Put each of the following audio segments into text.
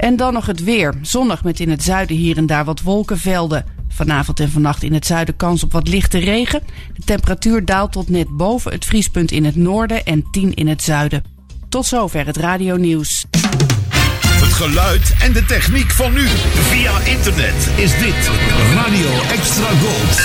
En dan nog het weer. Zonnig met in het zuiden hier en daar wat wolkenvelden. Vanavond en vannacht in het zuiden kans op wat lichte regen. De temperatuur daalt tot net boven het vriespunt in het noorden en 10 in het zuiden. Tot zover het radionieuws. Het geluid en de techniek van nu. Via internet is dit Radio Extra Gold.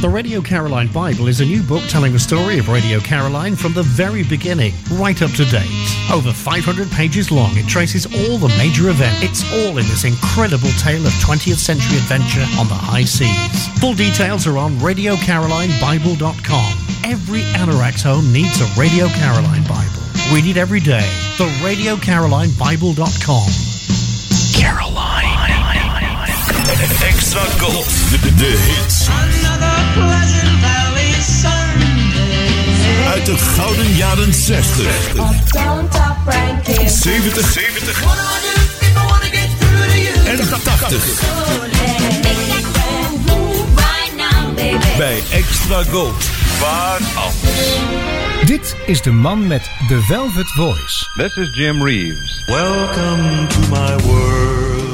The Radio Caroline Bible is a new book telling the story of Radio Caroline from the very beginning, right up to date. Over 500 pages long, it traces all the major events. It's all in this incredible tale of 20th century adventure on the high seas. Full details are on RadioCarolineBible.com. Every anorak's home needs a Radio Caroline Bible. Read it every day. The RadioCarolineBible.com. Caroline. Extra Gold. De hits. Uit de gouden jaren 60, 70 en 80. Bij Extra Gold. Waar anders. Dit is de man met de Velvet Voice. This is Jim Reeves. Welcome to my world.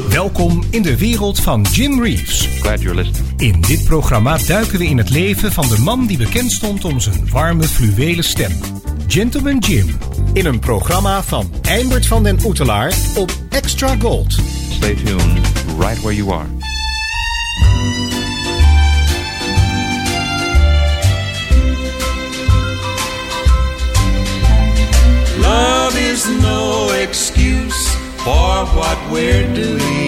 Welkom in de wereld van Jim Reeves. Glad you're listening. In dit programma duiken we in het leven van de man die bekend stond om zijn warme fluwelen stem. Gentleman Jim. In een programma van Eimbert van den Oetelaar op Extra Gold. Stay tuned, right where you are. Love is no excuse for what we're doing.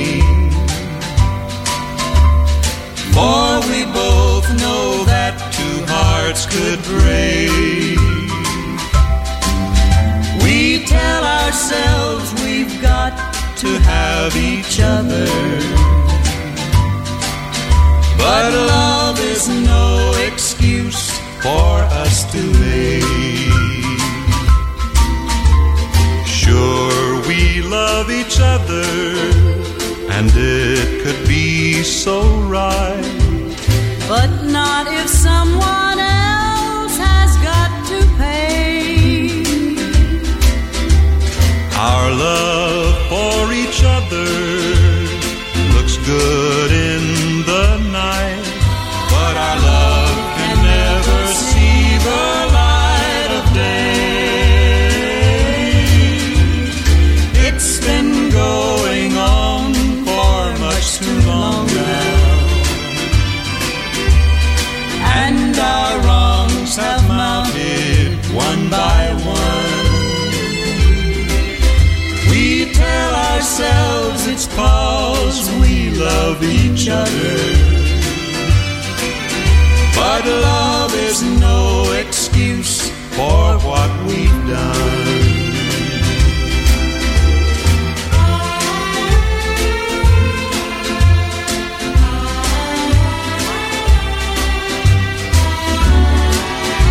For we both know that two hearts could break. We tell ourselves we've got to have each other, but love is no excuse for us to wait. Sure, we love each other, and it could be so right, but not if someone else has got to pay. Our love for each other looks good in the night, but our love can never see the light of day. It's been going on too long now, and our wrongs have mounted one by one. We tell ourselves it's 'cause we love each other, but love is no excuse for what we've done.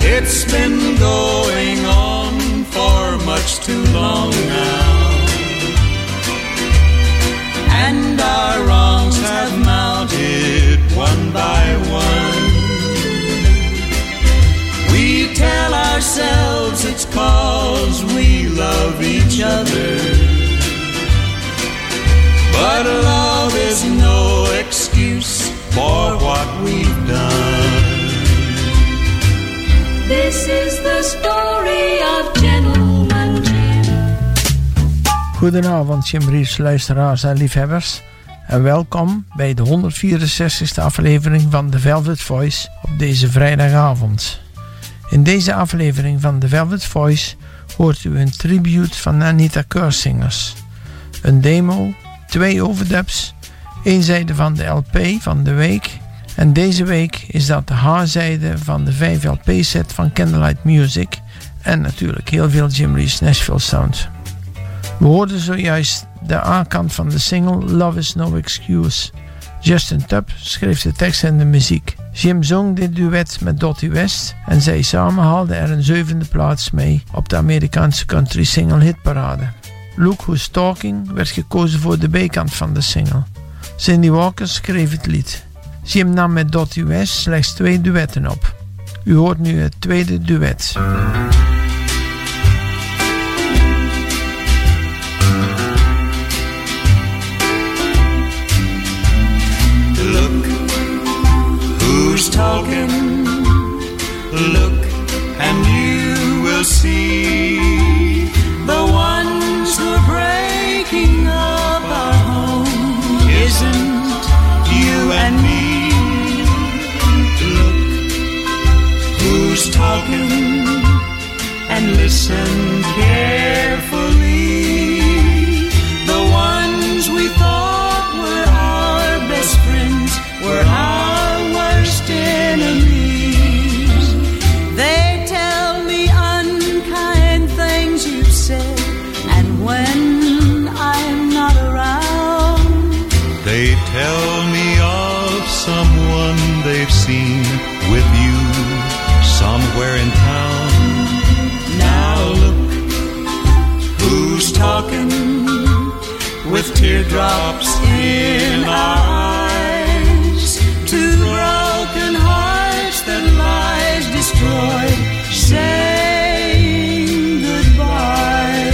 It's been going on for much too long now, and our wrongs have mounted one by one. We tell ourselves it's 'cause we love each other, but love is no excuse for what we've done. This is the story of Gentleman Jim. Goedenavond Jim Reeves, luisteraars en liefhebbers. En welkom bij de 164e aflevering van The Velvet Voice op deze vrijdagavond. In deze aflevering van The Velvet Voice hoort u een tribute van Anita Kerr zingers. Een demo, 2 overdubs, één zijde van de LP van de week. En deze week is dat de haarzijde van de 5 LP-set van Candlelight Music. En natuurlijk heel veel Jim Reeves Nashville Sound. We hoorden zojuist de A-kant van de single Love is No Excuse. Justin Tubb schreef de tekst en de muziek. Jim zong dit duet met Dottie West. En zij samen haalden er een 7e plaats mee op de Amerikaanse country single hitparade. Look Who's Talking werd gekozen voor de B-kant van de single. Cindy Walker schreef het lied. Jim nam met Dottie West slechts 2 duetten op. U hoort nu het tweede duet. Look who's talking. Look and you will see the ones who are breaking up our home. Isn't you and me? Talking and listen carefully. The ones we thought were our best friends were our worst enemies. They tell me unkind things you've said, and when I'm not around, they tell me of someone they've seen with you somewhere in town. Now look who's talking, with teardrops in our eyes, to broken hearts that lies destroyed, saying goodbye.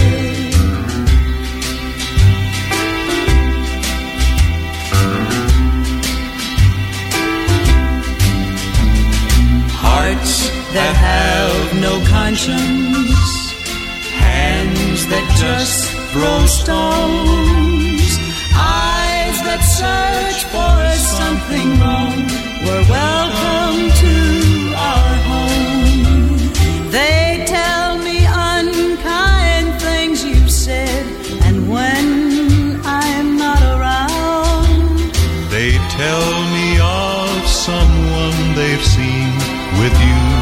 Hearts that have no conscience, hands that just throw stones, eyes that search for something wrong, were welcome to our home. They tell me unkind things you've said, and when I'm not around, they tell me of someone they've seen with you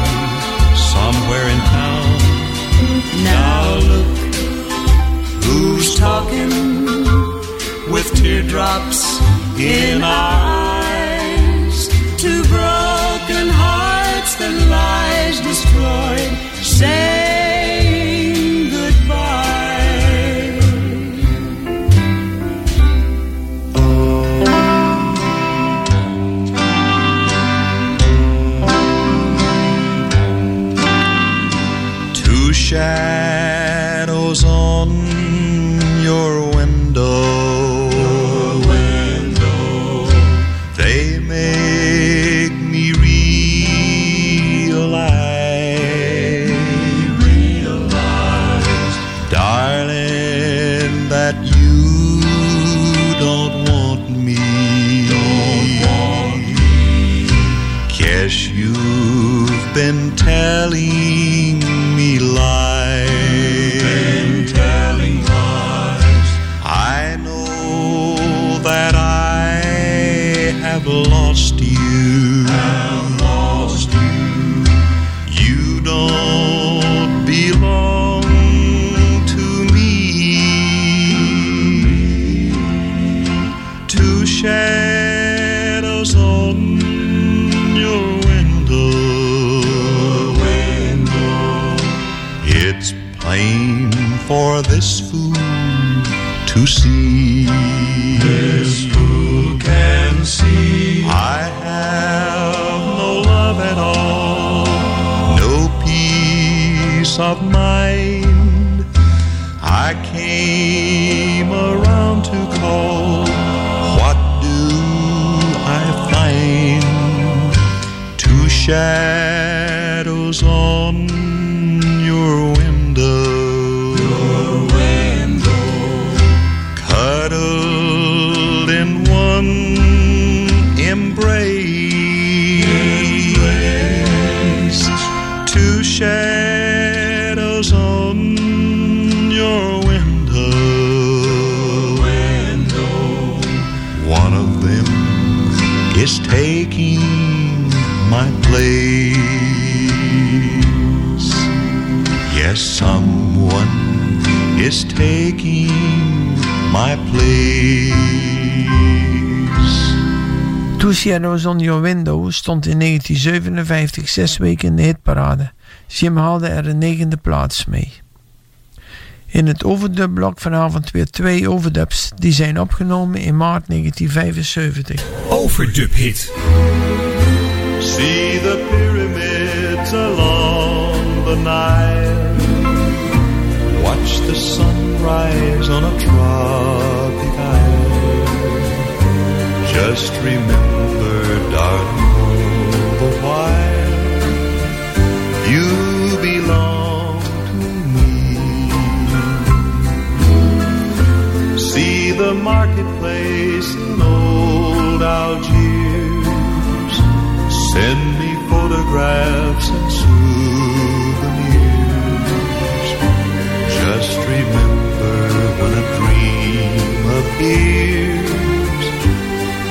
somewhere in town. Now look who's talking, with teardrops in our eyes, to broken hearts that lies destroyed, saying goodbye. Shadows on your window, they make me realize, darling, that you don't want me. Guess you've been telling me lies. Been telling lies. I know that I have lost you. Have lost you. You don't belong to me. To share. For this fool to see, this fool can see, I have no love at all, no peace of mind. I came around to call, what do I find? Two shadows on your window, shadows on your window. One of them is taking my place. Yes, someone is taking my place. Two Shadows on Your Window stond in 1957 6 weken in de hitparade. Jim haalde er een 9e plaats mee. In het overdubblok vanavond weer 2 overdubs die zijn opgenomen in maart 1975. Overdub hit. See the pyramid and I watched the sunrise on a tropic island. Just remember, darling, all the while you belong to me. See the marketplace in old Algiers. Send me photographs and souvenirs. Just remember when a dream appears,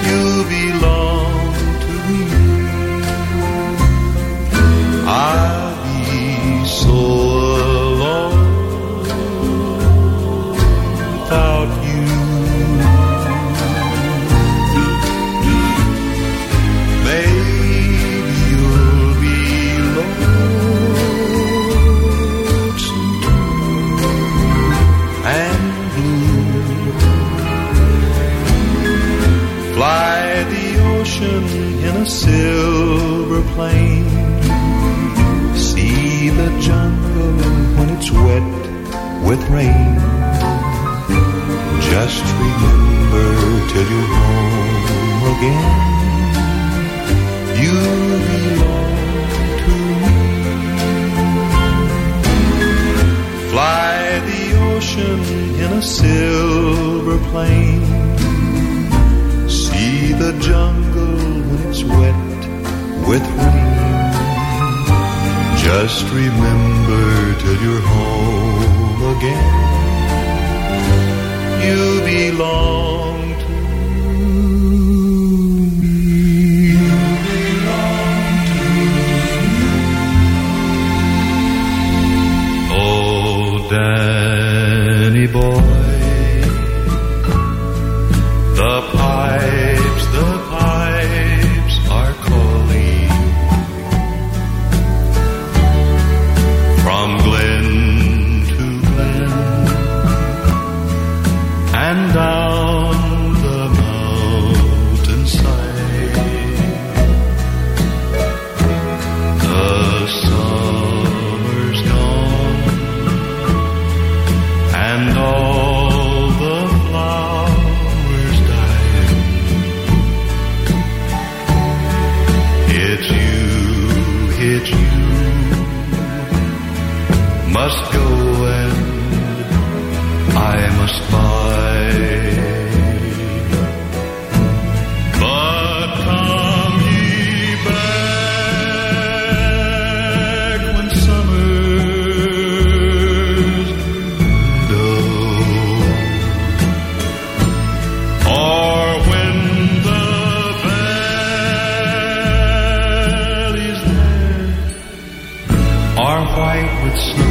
you belong to me. I'll be so alone without you. Fly the ocean in a silver plane. See the jungle when it's wet with rain. Just remember till you're home again, you belong to me. Fly the ocean in a silver plane. See the jungle when it's wet with rain. Just remember till you're home again, you belong to me. You belong to me. Oh, Danny boy, the pipes are calling from glen to glen and down the mountainside. The summer's gone and all the flowers. You must go and I must buy. But come ye back when summer's done, or when the valley's are white with snow.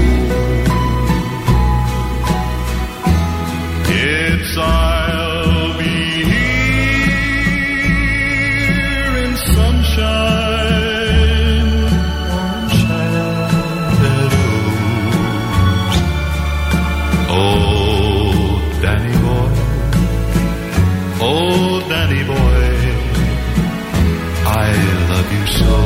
It's I'll be here in sunshine on shadows. Oh, Danny boy, oh, Danny boy, I love you so.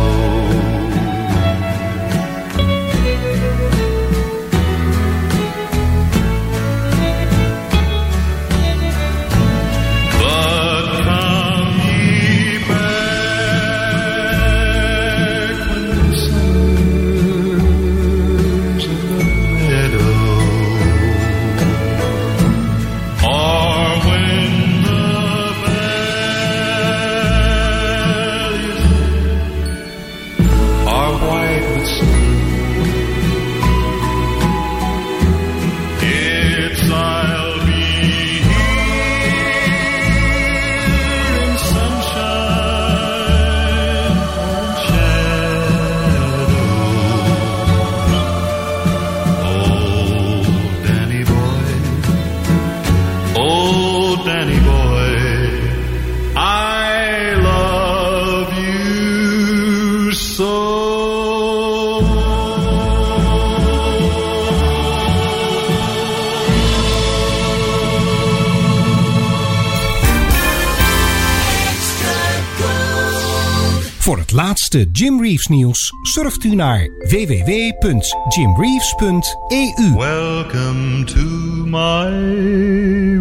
Voor het laatste Jim Reeves nieuws surft u naar www.jimreeves.eu. Welcome to my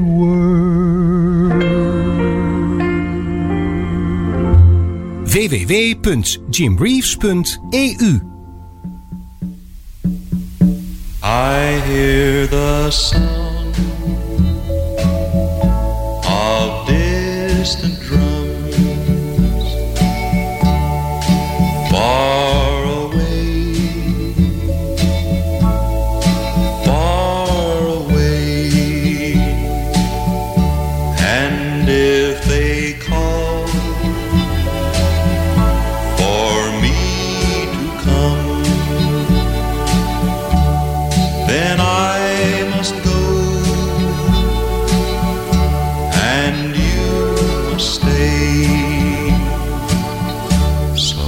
world. www.jimreeves.eu. I hear the sound of distant drums far away, far away. And if they call for me to come, then I must go, and you must stay. So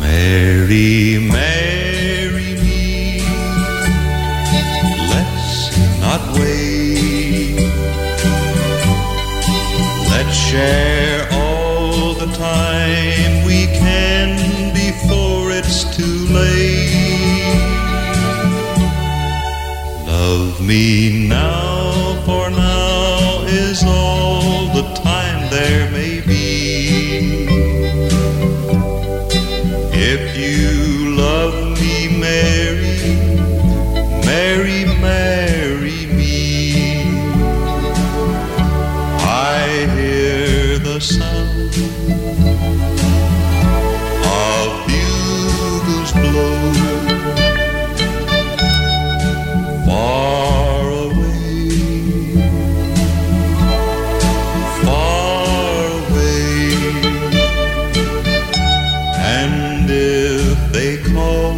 Mary, marry me, let's not wait, let's share all the time we can before it's too late. Love me now, for now is all the time there may be. If you love me, Mary, Mary, marry me. I hear the sound of bugles blow. Far away, far away. And if they call,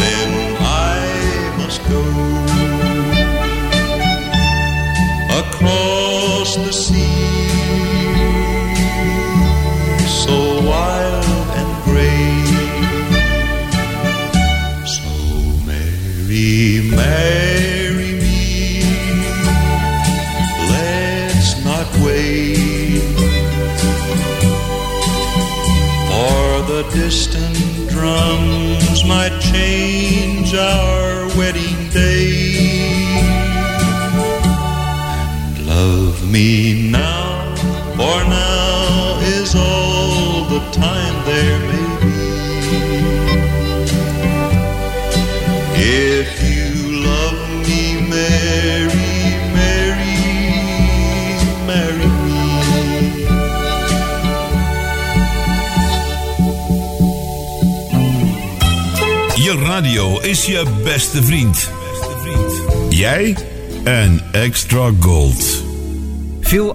then I must go across the sea, so wild and gray. Marry me, let's not wait for the distant drums might change our wedding day. And love me now, for now is all the time there may be. If you love me, Mary, Mary, marry me. Je radio is je beste vriend. Jij en Extra Gold. Veel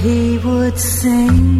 It will stay with me.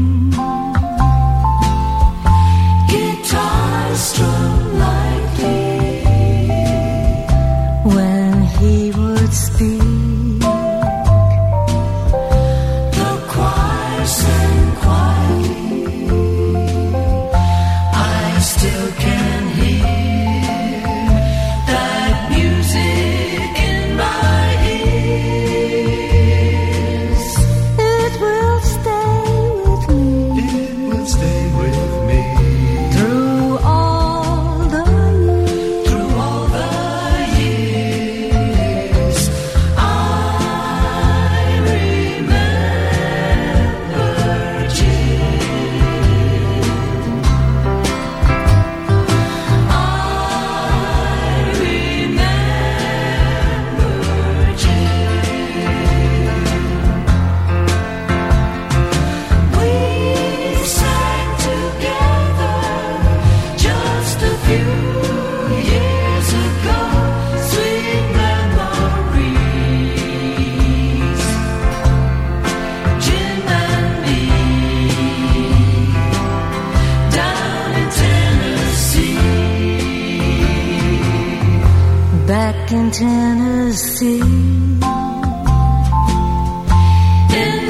back in Tennessee, in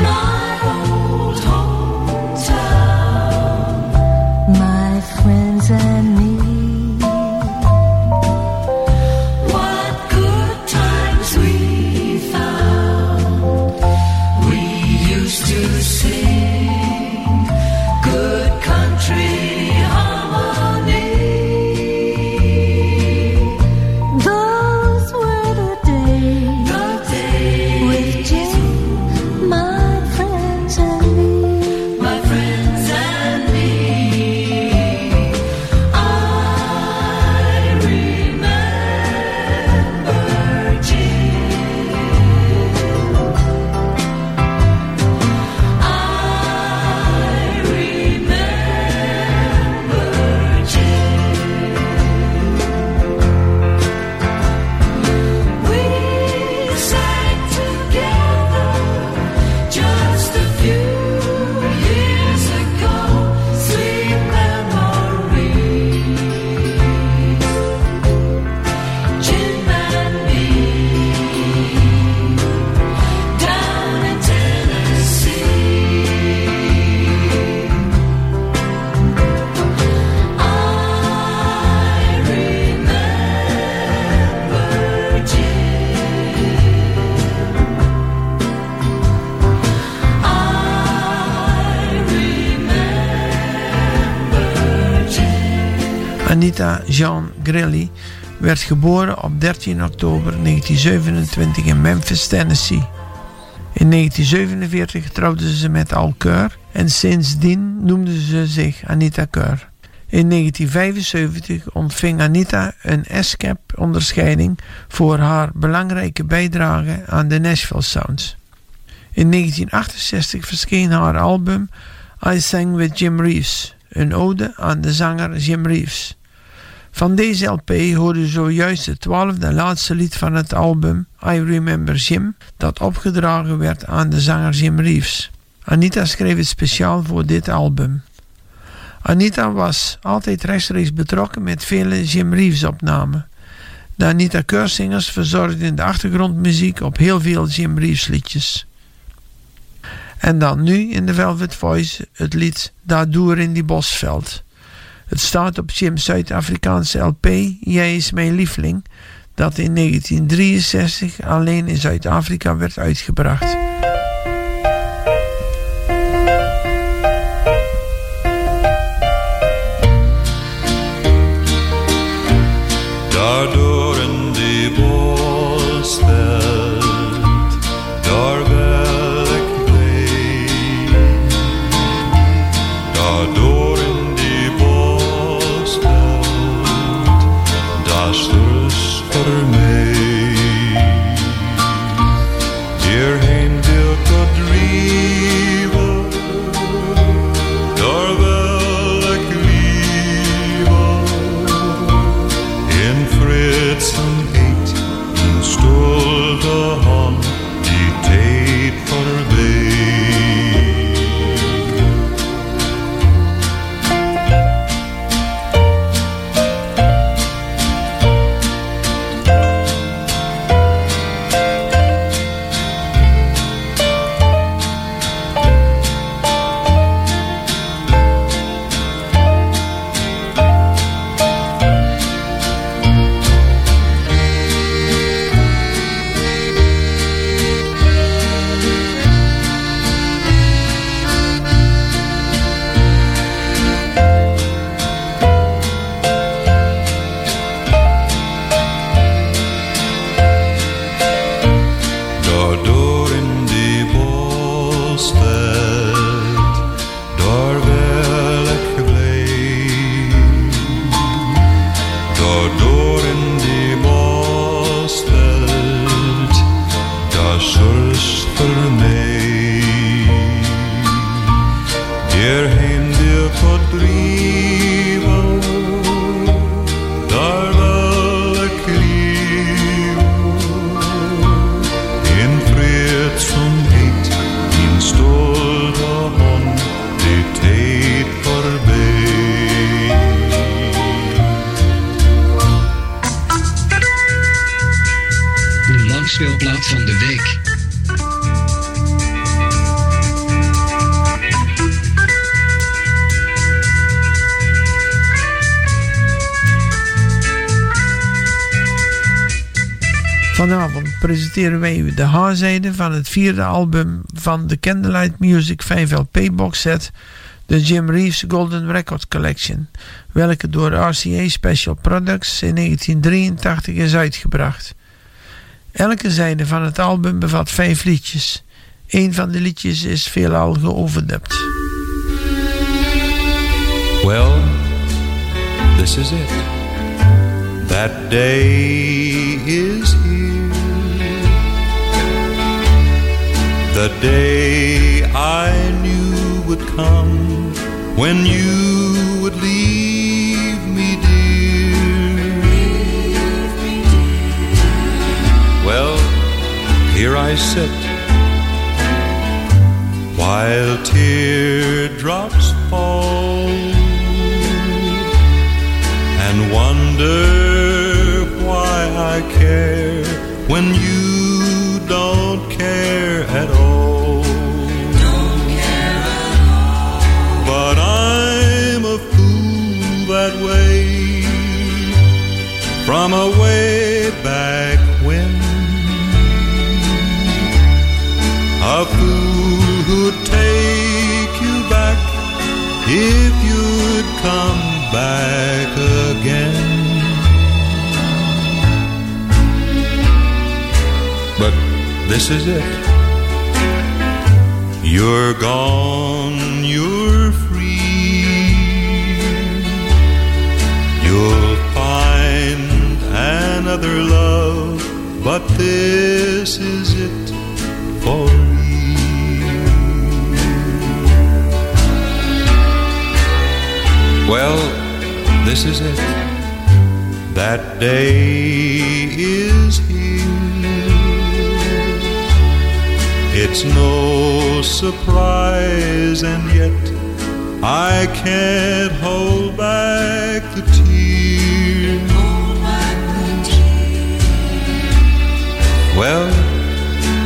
my old hometown, my friends and me, what good times we found. We used to sing good country. Anita Jean Grilly werd geboren op 13 oktober 1927 in Memphis, Tennessee. In 1947 trouwde ze met Al Kerr en sindsdien noemde ze zich Anita Kerr. In 1975 ontving Anita een ASCAP onderscheiding voor haar belangrijke bijdrage aan de Nashville Sounds. In 1968 verscheen haar album I Sang With Jim Reeves, een ode aan de zanger Jim Reeves. Van deze LP hoorde zojuist het 12e en laatste lied van het album I Remember Jim, dat opgedragen werd aan de zanger Jim Reeves. Anita schreef het speciaal voor dit album. Anita was altijd rechtstreeks betrokken met vele Jim Reeves opnamen. De Anita Kerr zingers verzorgden de achtergrondmuziek op heel veel Jim Reeves liedjes. En dan nu in de Velvet Voice het lied Daar Doer in die Bosveld. Het staat op Jim's Zuid-Afrikaanse LP Jij is mijn lieveling, dat in 1963 alleen in Zuid-Afrika werd uitgebracht. Daardoor in die bosveld, daar wil ik mee. Daardoor in die bosveld, dat is rust voor mij. Hierheen. speelplaat van de week. Vanavond presenteren wij u de H-zijde van het vierde album van de Candlelight Music 5LP box set, de Jim Reeves Golden Record Collection, welke door RCA Special Products in 1983 is uitgebracht. Elke zijde van het album bevat 5 liedjes. Een van de liedjes is veelal geoverdubt. Well, this is it. That day is here. The day I knew would come when you would leave me, dear. Well, here I sit while teardrops fall and wonder why I care when you don't care at all. But I'm a fool that way, from a way back when, a fool who'd take you back if you'd come back again. But this is it, you're gone, you're free. You'll find another love, but this is it for me. Well, this is it. That day is here. It's no surprise, and yet I can't hold back the tears. Well,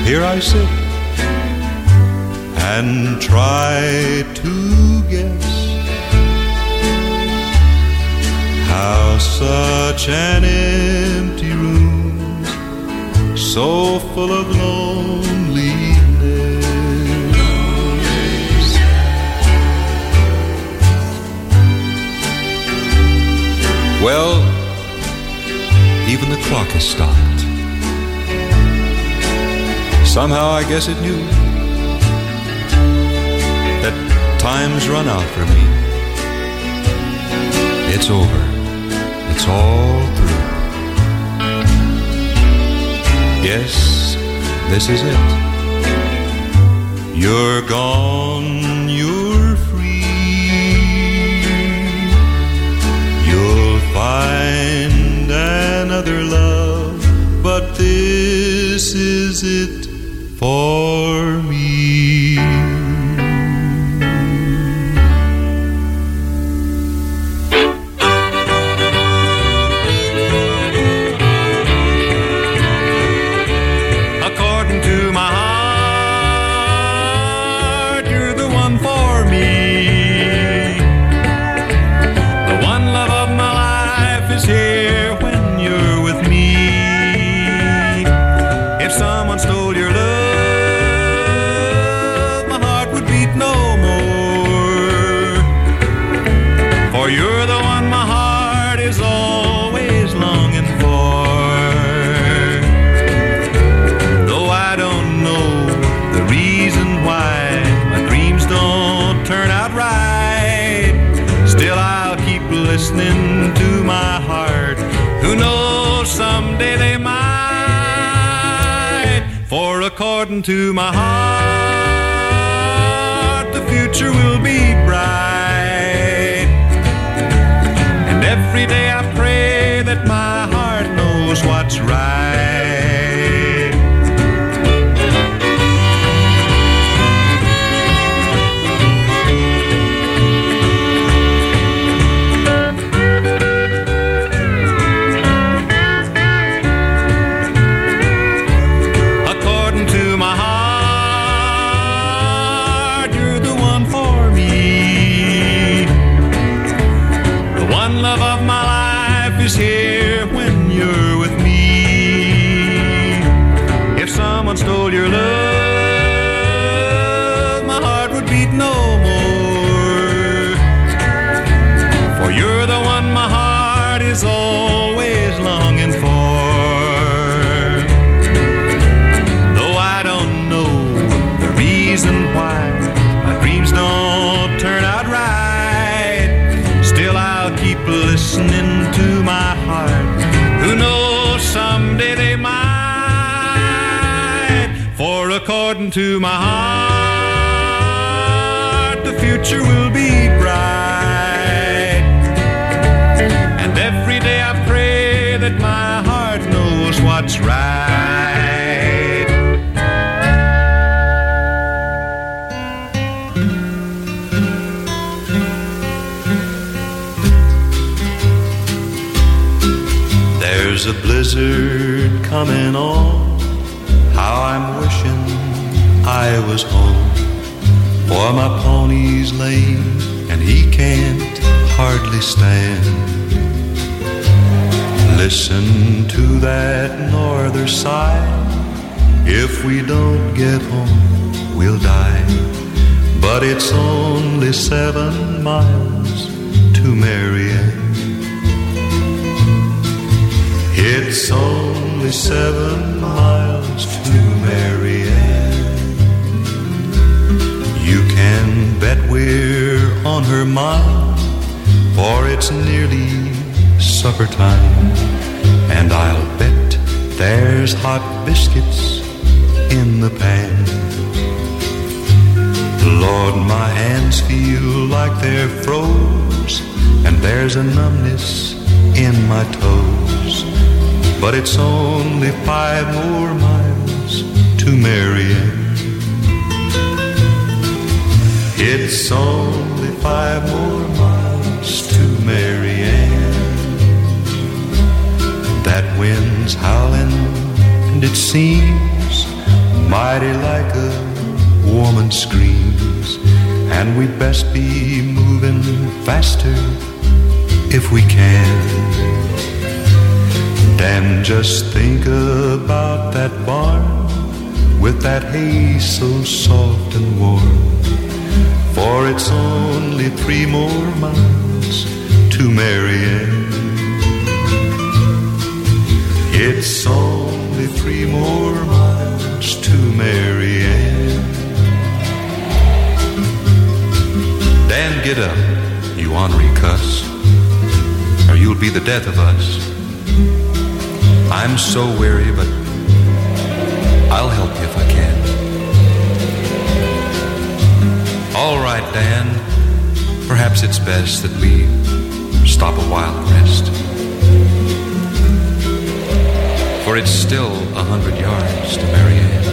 here I sit and try to guess how such an empty room, so full of loneliness. Well, even the clock has stopped. Somehow I guess it knew that time's run out for me. It's over. It's all through. Yes, this is it. You're gone, you're free. You'll find another love, but this is it for me. According to my heart, you're the one for me. The one love of my life is here when you're with me. If someone stole your love, listening to my heart, who knows, someday they might. For according to my heart, the future will be bright. And every day I pray that my heart knows what's right. is here when you're with me. If someone stole your love, my heart would beat no more. For you're the one my heart is always longing for. Though I don't know the reason why my dreams don't turn out right, still I'll keep listening to my heart. Who knows, someday they might. For according to my heart, the future will be bright. And every day I pray that my heart knows what's right. There's a blizzard coming on. How I'm wishing I was home, for my pony's lame and he can't hardly stand. Listen to that northern sigh. If we don't get home, we'll die. But it's only 7 miles to Marianne. It's only 7 miles to Marianne. You can bet we're on her mind, for it's nearly supper time. And I'll bet there's hot biscuits in the pan. Lord, my hands feel like they're froze, and there's a numbness in my toes. But it's only 5 more miles to Marianne. It's only 5 more miles to Marianne. That wind's howling and it seems mighty like a woman screams. And we'd best be moving faster if we can. And just think about that barn with that hay so soft and warm, for it's only 3 more miles to Marianne. It's only 3 more miles to Marianne. Dan, get up, you ornery cuss, or you'll be the death of us. I'm so weary, but I'll help you if I can. All right, Dan, perhaps it's best that we stop a while and rest. For it's still 100 yards to Marianne.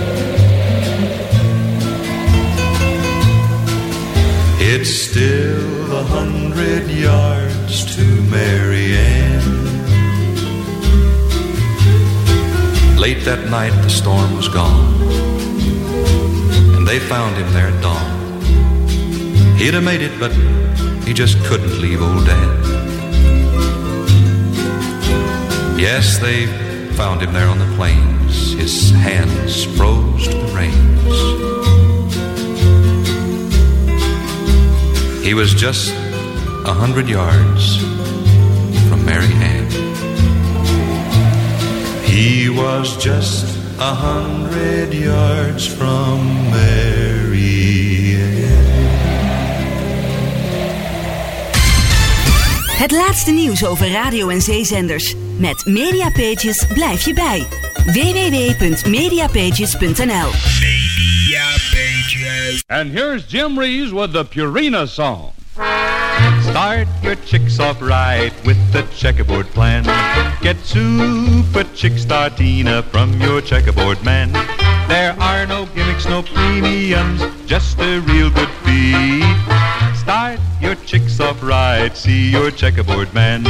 It's still 100 yards to Marianne. Late that night the storm was gone, and they found him there at dawn. He'd have made it, but he just couldn't leave old Dad. Yes, they found him there on the plains, his hands froze to the reins. He was just 100 yards from Mary Ann. He was just 100 yards from Mary Ann. Het laatste nieuws over radio- en zeezenders. Met Mediapages blijf je bij. www.mediapages.nl. Mediapages. And here's Jim Reeves with the Purina song. Start your chicks off right with the checkerboard plan. Get Super Chick Startina from your checkerboard man. There are no gimmicks, no premiums, just a real good feed. Start your chicks off right, see your checkerboard man.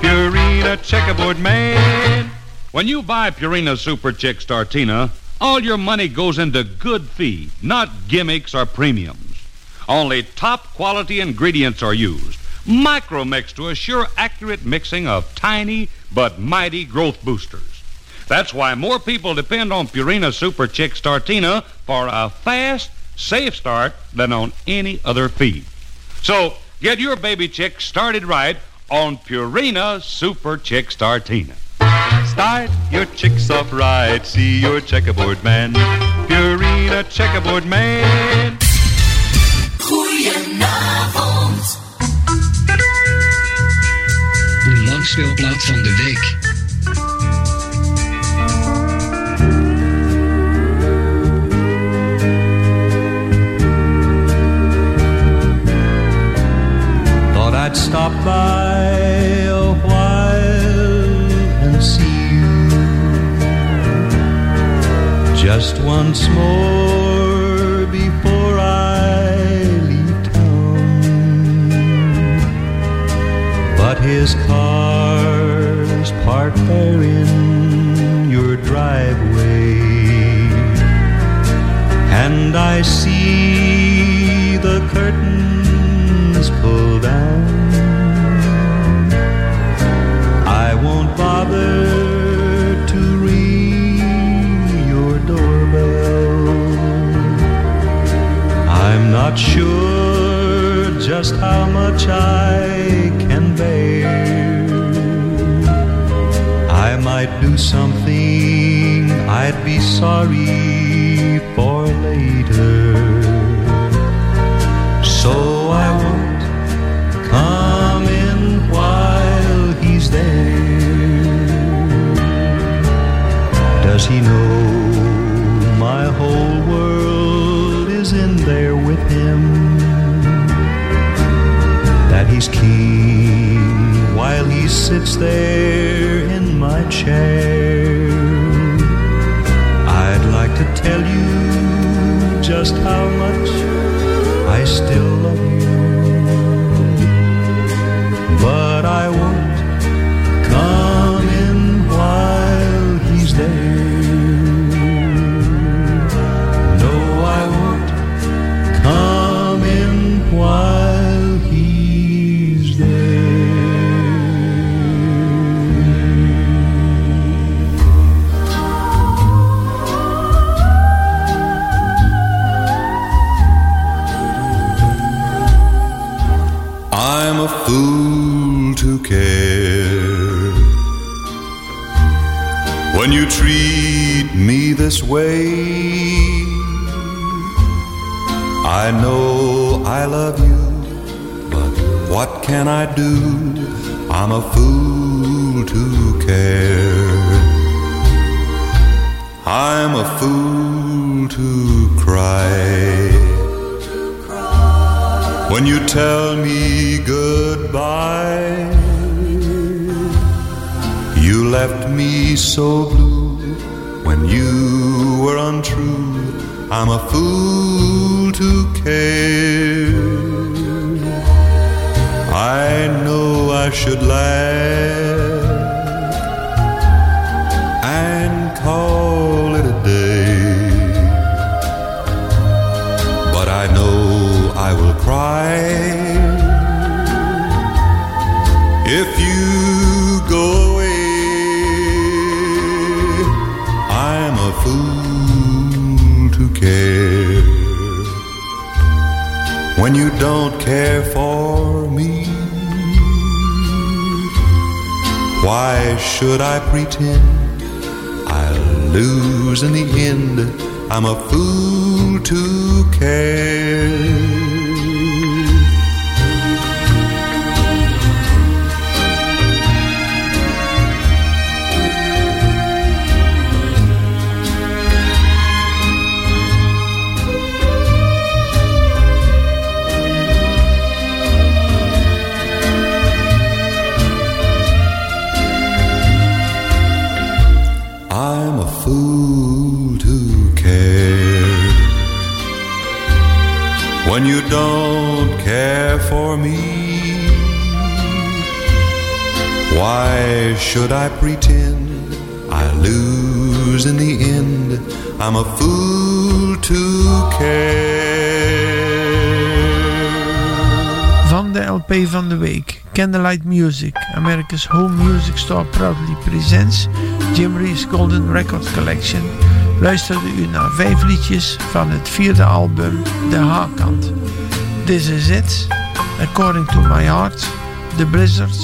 Purina checkerboard man. When you buy Purina Super Chick Startina, all your money goes into good feed, not gimmicks or premiums. Only top quality ingredients are used, Micromix to assure accurate mixing of tiny but mighty growth boosters. That's why more people depend on Purina Super Chick Startina for a fast, safe start than on any other feed. So get your baby chick started right on Purina Super Chick Startina. Start your chicks off right, see your checkerboard man, Purina Checkerboard Man. Goedenavond. De langspeelplaat van de week. Thought I'd stop by a while and see you just once more before I leave town. But his car's parked there in your driveway, and I see the curtains pull down. I won't bother to ring your doorbell. I'm not sure just how much I can bear. I might do something I'd be sorry for later, so I won't come in while he's there. Does he know my whole world is in there with him? That he's king while he sits there in my chair. I'd like to tell you just how much I still love you, but I won't come in while he's there. No, I won't come in while I'm a fool to care when you treat me this way. I know I love you, but what can I do? I'm a fool to care. I'm a fool to cry when you tell me goodbye. You left me so blue when you were untrue. I'm a fool to care. I know I should laugh and call it a day, but I know I will cry if you go away. I'm a fool to care when you don't care for me. Why should I pretend I'll lose in the end? I'm a fool to care. I'm a fool to care when you don't care for me. Why should I pretend I lose in the end? I'm a fool to care. Van de LP van de week. Candlelight Music, America's Home Music Store proudly presents Jim Reeves Golden Record Collection. Luisterde u naar 5 liedjes van het 4e album De H-kant. This Is It, According to My Heart, The Blizzard,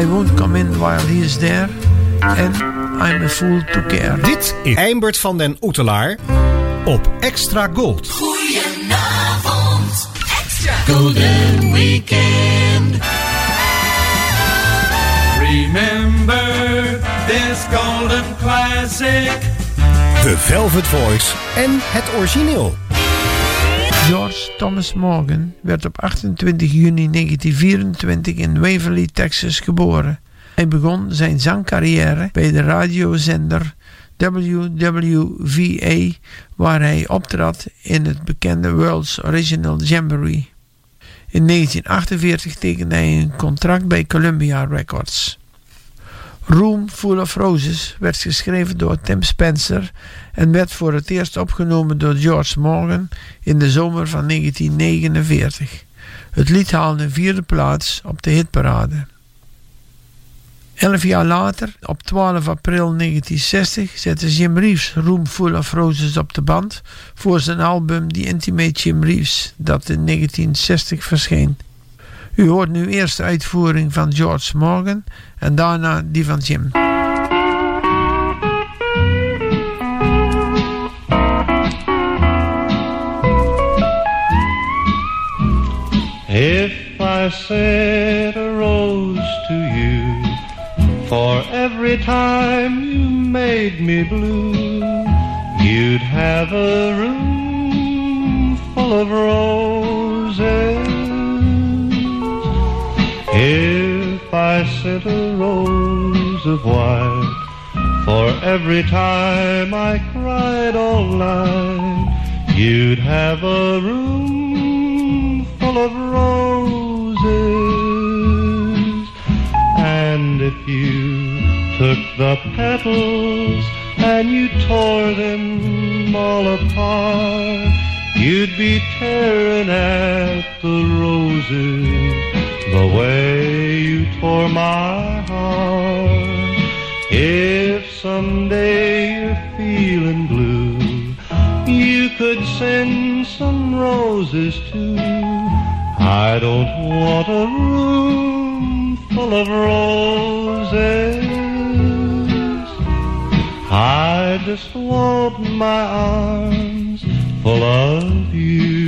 I Won't Come In While He Is There en I'm a Fool to Care. Dit is Eimbert van den Oetelaar op Extra Gold. Goedenavond, Extra Golden Weekend. Remember this golden classic. The Velvet Voice en het origineel. George Thomas Morgan werd op 28 juni 1924 in Waverly, Texas geboren. Hij begon zijn zangcarrière bij de radiozender WWVA, waar hij optrad in het bekende World's Original Jamboree. In 1948 tekende hij een contract bij Columbia Records. Room Full of Roses werd geschreven door Tim Spencer en werd voor het eerst opgenomen door George Morgan in de zomer van 1949. Het lied haalde een 4e plaats op de hitparade. 11 jaar later, op 12 april 1960, zette Jim Reeves Room Full of Roses op de band voor zijn album The Intimate Jim Reeves, dat in 1960 verscheen. U hoort nu eerst de uitvoering van George Morgan en daarna die van Jim. If I said a rose to you for every time you made me blue, you'd have a room full of roses. If I sent a rose of white for every time I cried all night, you'd have a room full of roses. And if you took the petals and you tore them all apart, you'd be tearing at the roses the way you tore my heart. If someday you're feeling blue, you could send some roses too. I don't want a room full of roses. I just want my arms full of you.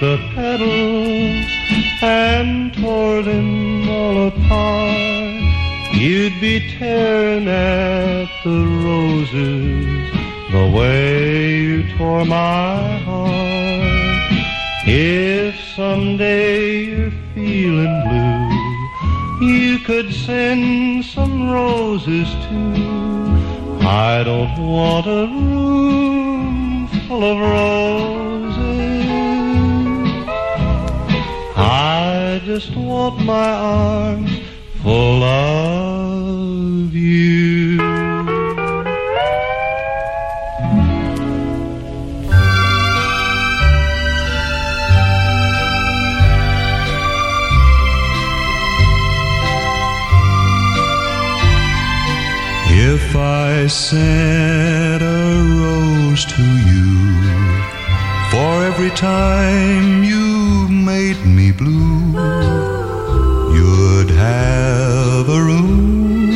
The petals and tore them all apart, you'd be tearing at the roses the way you tore my heart. If someday you're feeling blue, you could send some roses too. I don't want a room full of roses. I just want my arms full of you. If I sent a rose to you for every time you made me blue, you'd have a room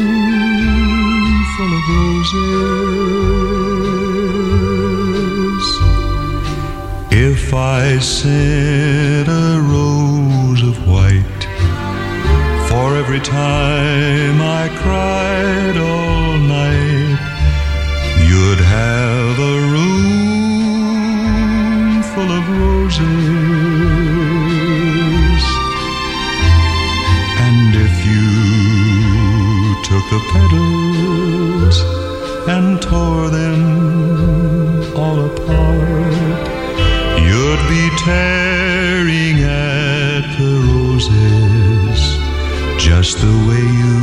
full of roses. If I sent a rose of white for every time I cried all night, could have a room full of roses, and if you took the petals and tore them all apart, you'd be tearing at the roses just the way you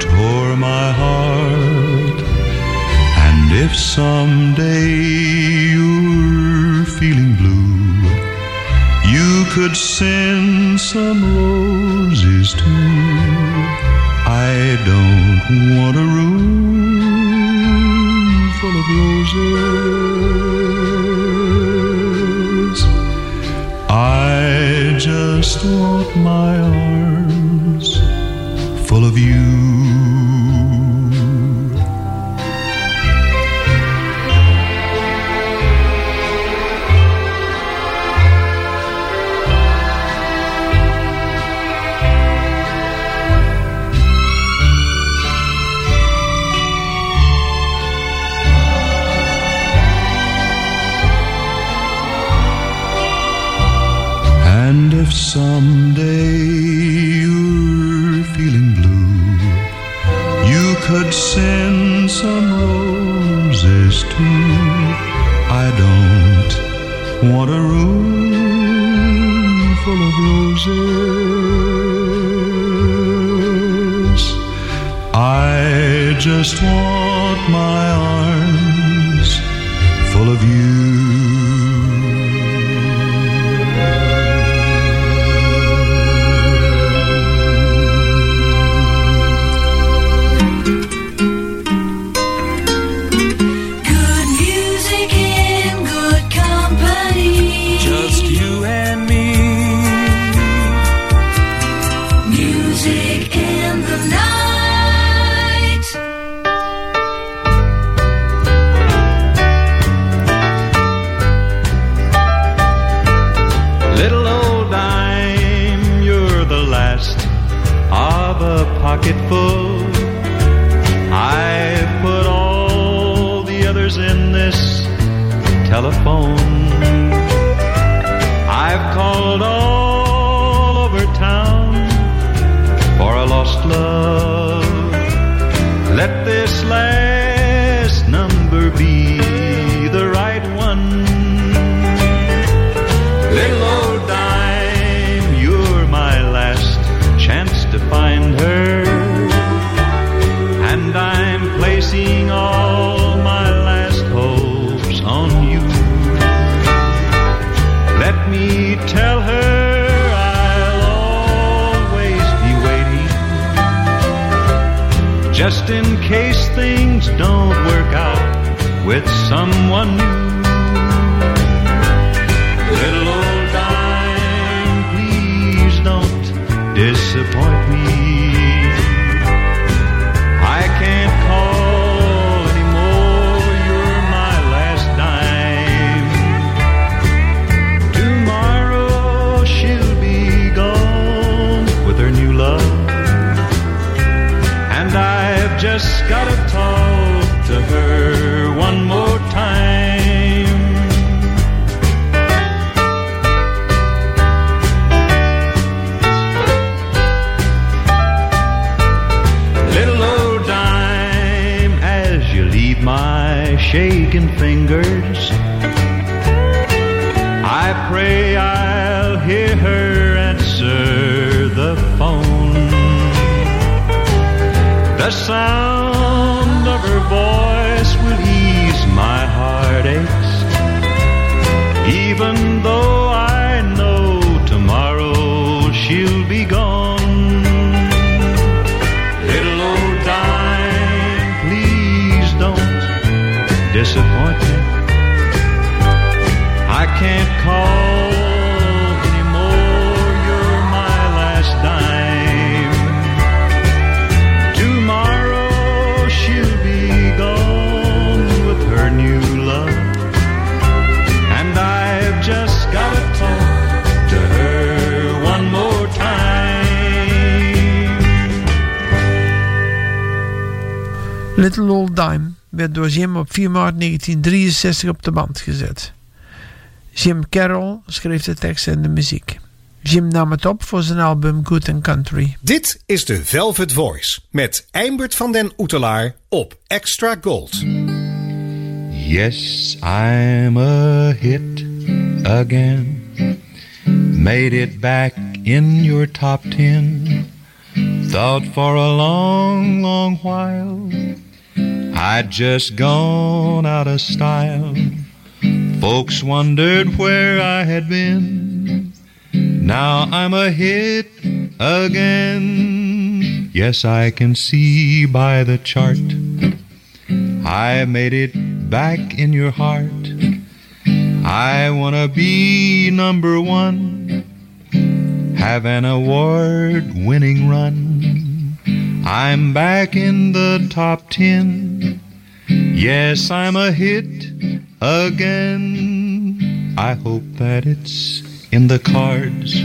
tore my heart. And if someday you're feeling blue, you could send some roses too. I don't want a room full of roses, I just want my arms full of you. And if someday you're feeling blue, you could send some roses too. I don't want a room full of roses, I just want my arms full of you. Pocketful, I've put all the others in this telephone. I've called all over town for a lost love. Let this last number be the right one. Little old dime, you're my last chance to find her. Seeing all my last hopes on you. Let me tell her I'll always be waiting, just in case things don't work out with someone new. Little old dime, please don't disappoint me. I can't call just gotta talk to her one more time. Little old dime, as you leave my shaking fingers, I pray I'll hear her answer the phone. The sound of her voice will ease my heartaches, even though I know tomorrow she'll be gone. Little old dime, please don't disappoint me. I can't call anymore, you're my last dime. New love, and I've just got to talk to her one more time. Little Old Dime werd door Jim op 4 maart 1963 op de band gezet. Jim Carroll schreef de tekst en de muziek. Jim nam het op voor zijn album Good & Country. Dit is de Velvet Voice met Eimbert van den Oetelaar op Extra Gold. Yes, I'm a hit again. Made it back in your top 10. Thought for a long, long while I'd just gone out of style. Folks wondered where I had been. Now I'm a hit again. Yes, I can see by the chart I made it back in your heart. I wanna be number one, have an award-winning run. I'm back in the top 10. Yes, I'm a hit again. I hope that it's in the cards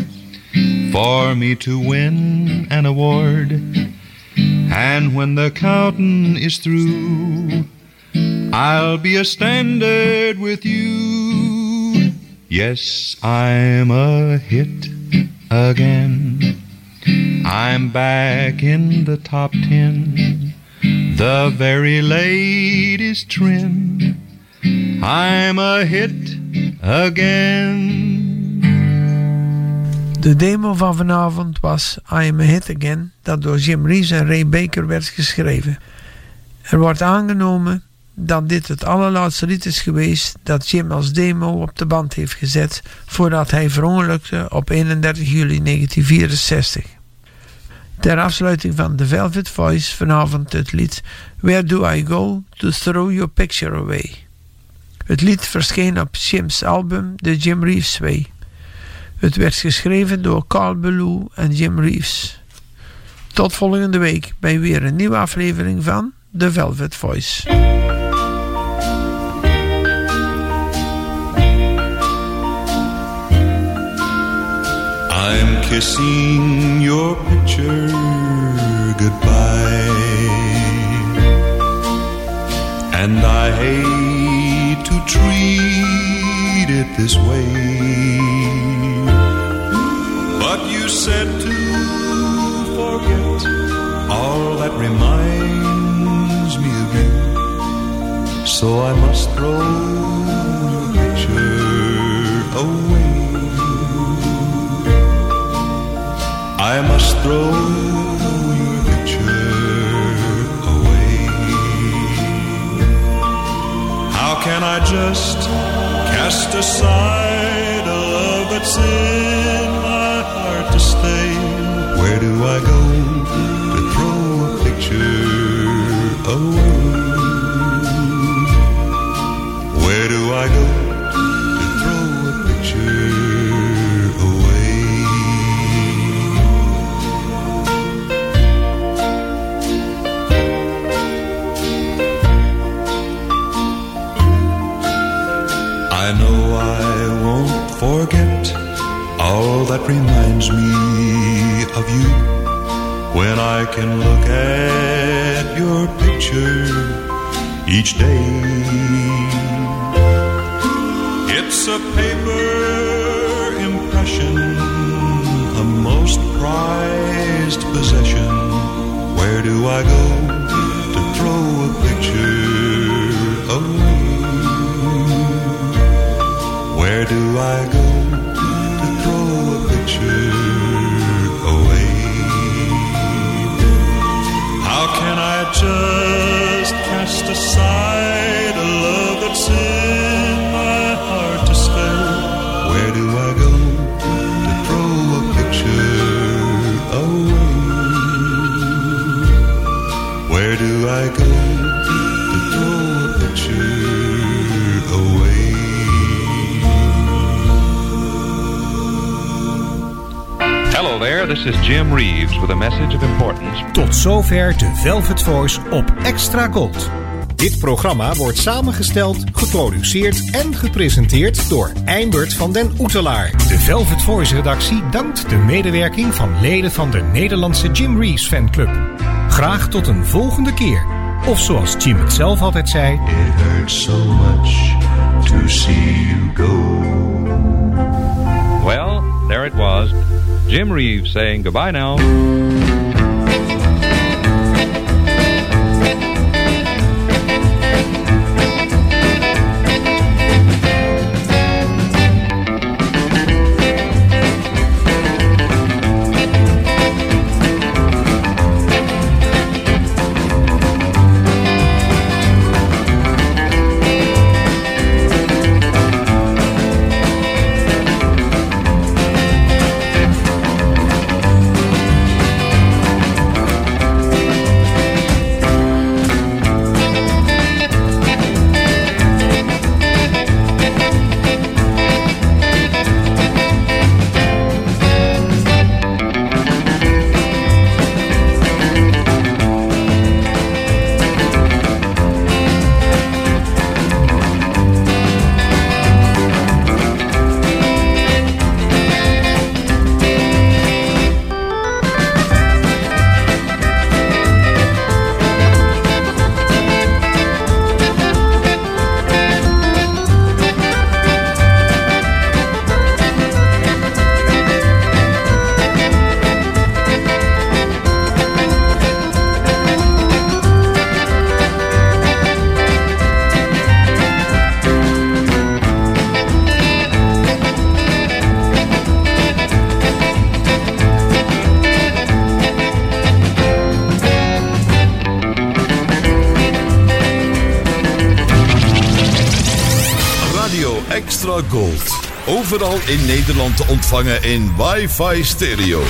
for me to win an award. And when the counting is through, I'll be a standard with you. Yes, I'm a hit again. I'm back in the top 10. The very latest trend. I'm a hit again. De demo van vanavond was I'm a Hit Again, dat door Jim Reeves en Ray Baker werd geschreven. Er wordt aangenomen dat dit het allerlaatste lied is geweest dat Jim als demo op de band heeft gezet voordat hij verongelukte op 31 juli 1964. Ter afsluiting van The Velvet Voice vanavond het lied Where Do I Go to Throw Your Picture Away. Het lied verscheen op Jim's album The Jim Reeves Way. Het werd geschreven door Carl Belou en Jim Reeves. Tot volgende week bij weer een nieuwe aflevering van The Velvet Voice. I'm kissing your picture goodbye, and I hate to treat it this way, but you said to forget all that reminds me of you, so I must throw your picture away. I must throw your picture away. How can I just cast aside a love that's in my heart to stay? Where do I go to throw a picture away? Where do I go to throw a picture? I know I won't forget all that reminds me of you. When I can look at your picture each day, it's a paper impression, a most prized possession. Where do I go to throw a picture away? Where do I go to throw a picture away? How can I just cast aside a love that's in my heart to spell? Where do I go to throw a picture away? Where do I go to throw a picture away? Hello there, this is Jim Reeves with a message of importance. Tot zover de Velvet Voice op Extra Gold. Dit programma wordt samengesteld, geproduceerd en gepresenteerd door Eimbert van den Oetelaar. De Velvet Voice redactie dankt de medewerking van leden van de Nederlandse Jim Reeves fanclub. Graag tot een volgende keer. Of zoals Jim het zelf altijd zei: It hurts so much to see you go. Well, there it was. Jim Reeves saying goodbye now. Gold. Overal in Nederland te ontvangen in wifi stereo.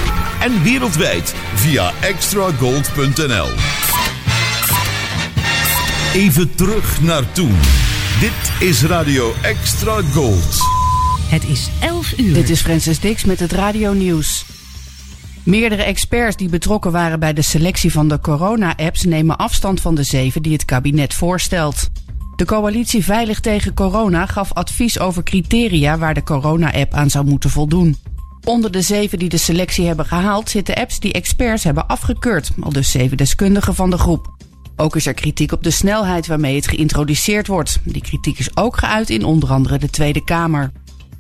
En wereldwijd via extragold.nl. Even terug naar toen. Dit is Radio Extra Gold. Het is 11 uur. Dit is Francis Dix met het Radio Nieuws. Meerdere experts die betrokken waren bij de selectie van de corona-apps nemen afstand van de 7 die het kabinet voorstelt. De coalitie Veilig tegen Corona gaf advies over criteria waar de corona-app aan zou moeten voldoen. Onder de 7 die de selectie hebben gehaald zitten apps die experts hebben afgekeurd, aldus 7 deskundigen van de groep. Ook is er kritiek op de snelheid waarmee het geïntroduceerd wordt. Die kritiek is ook geuit in onder andere de Tweede Kamer.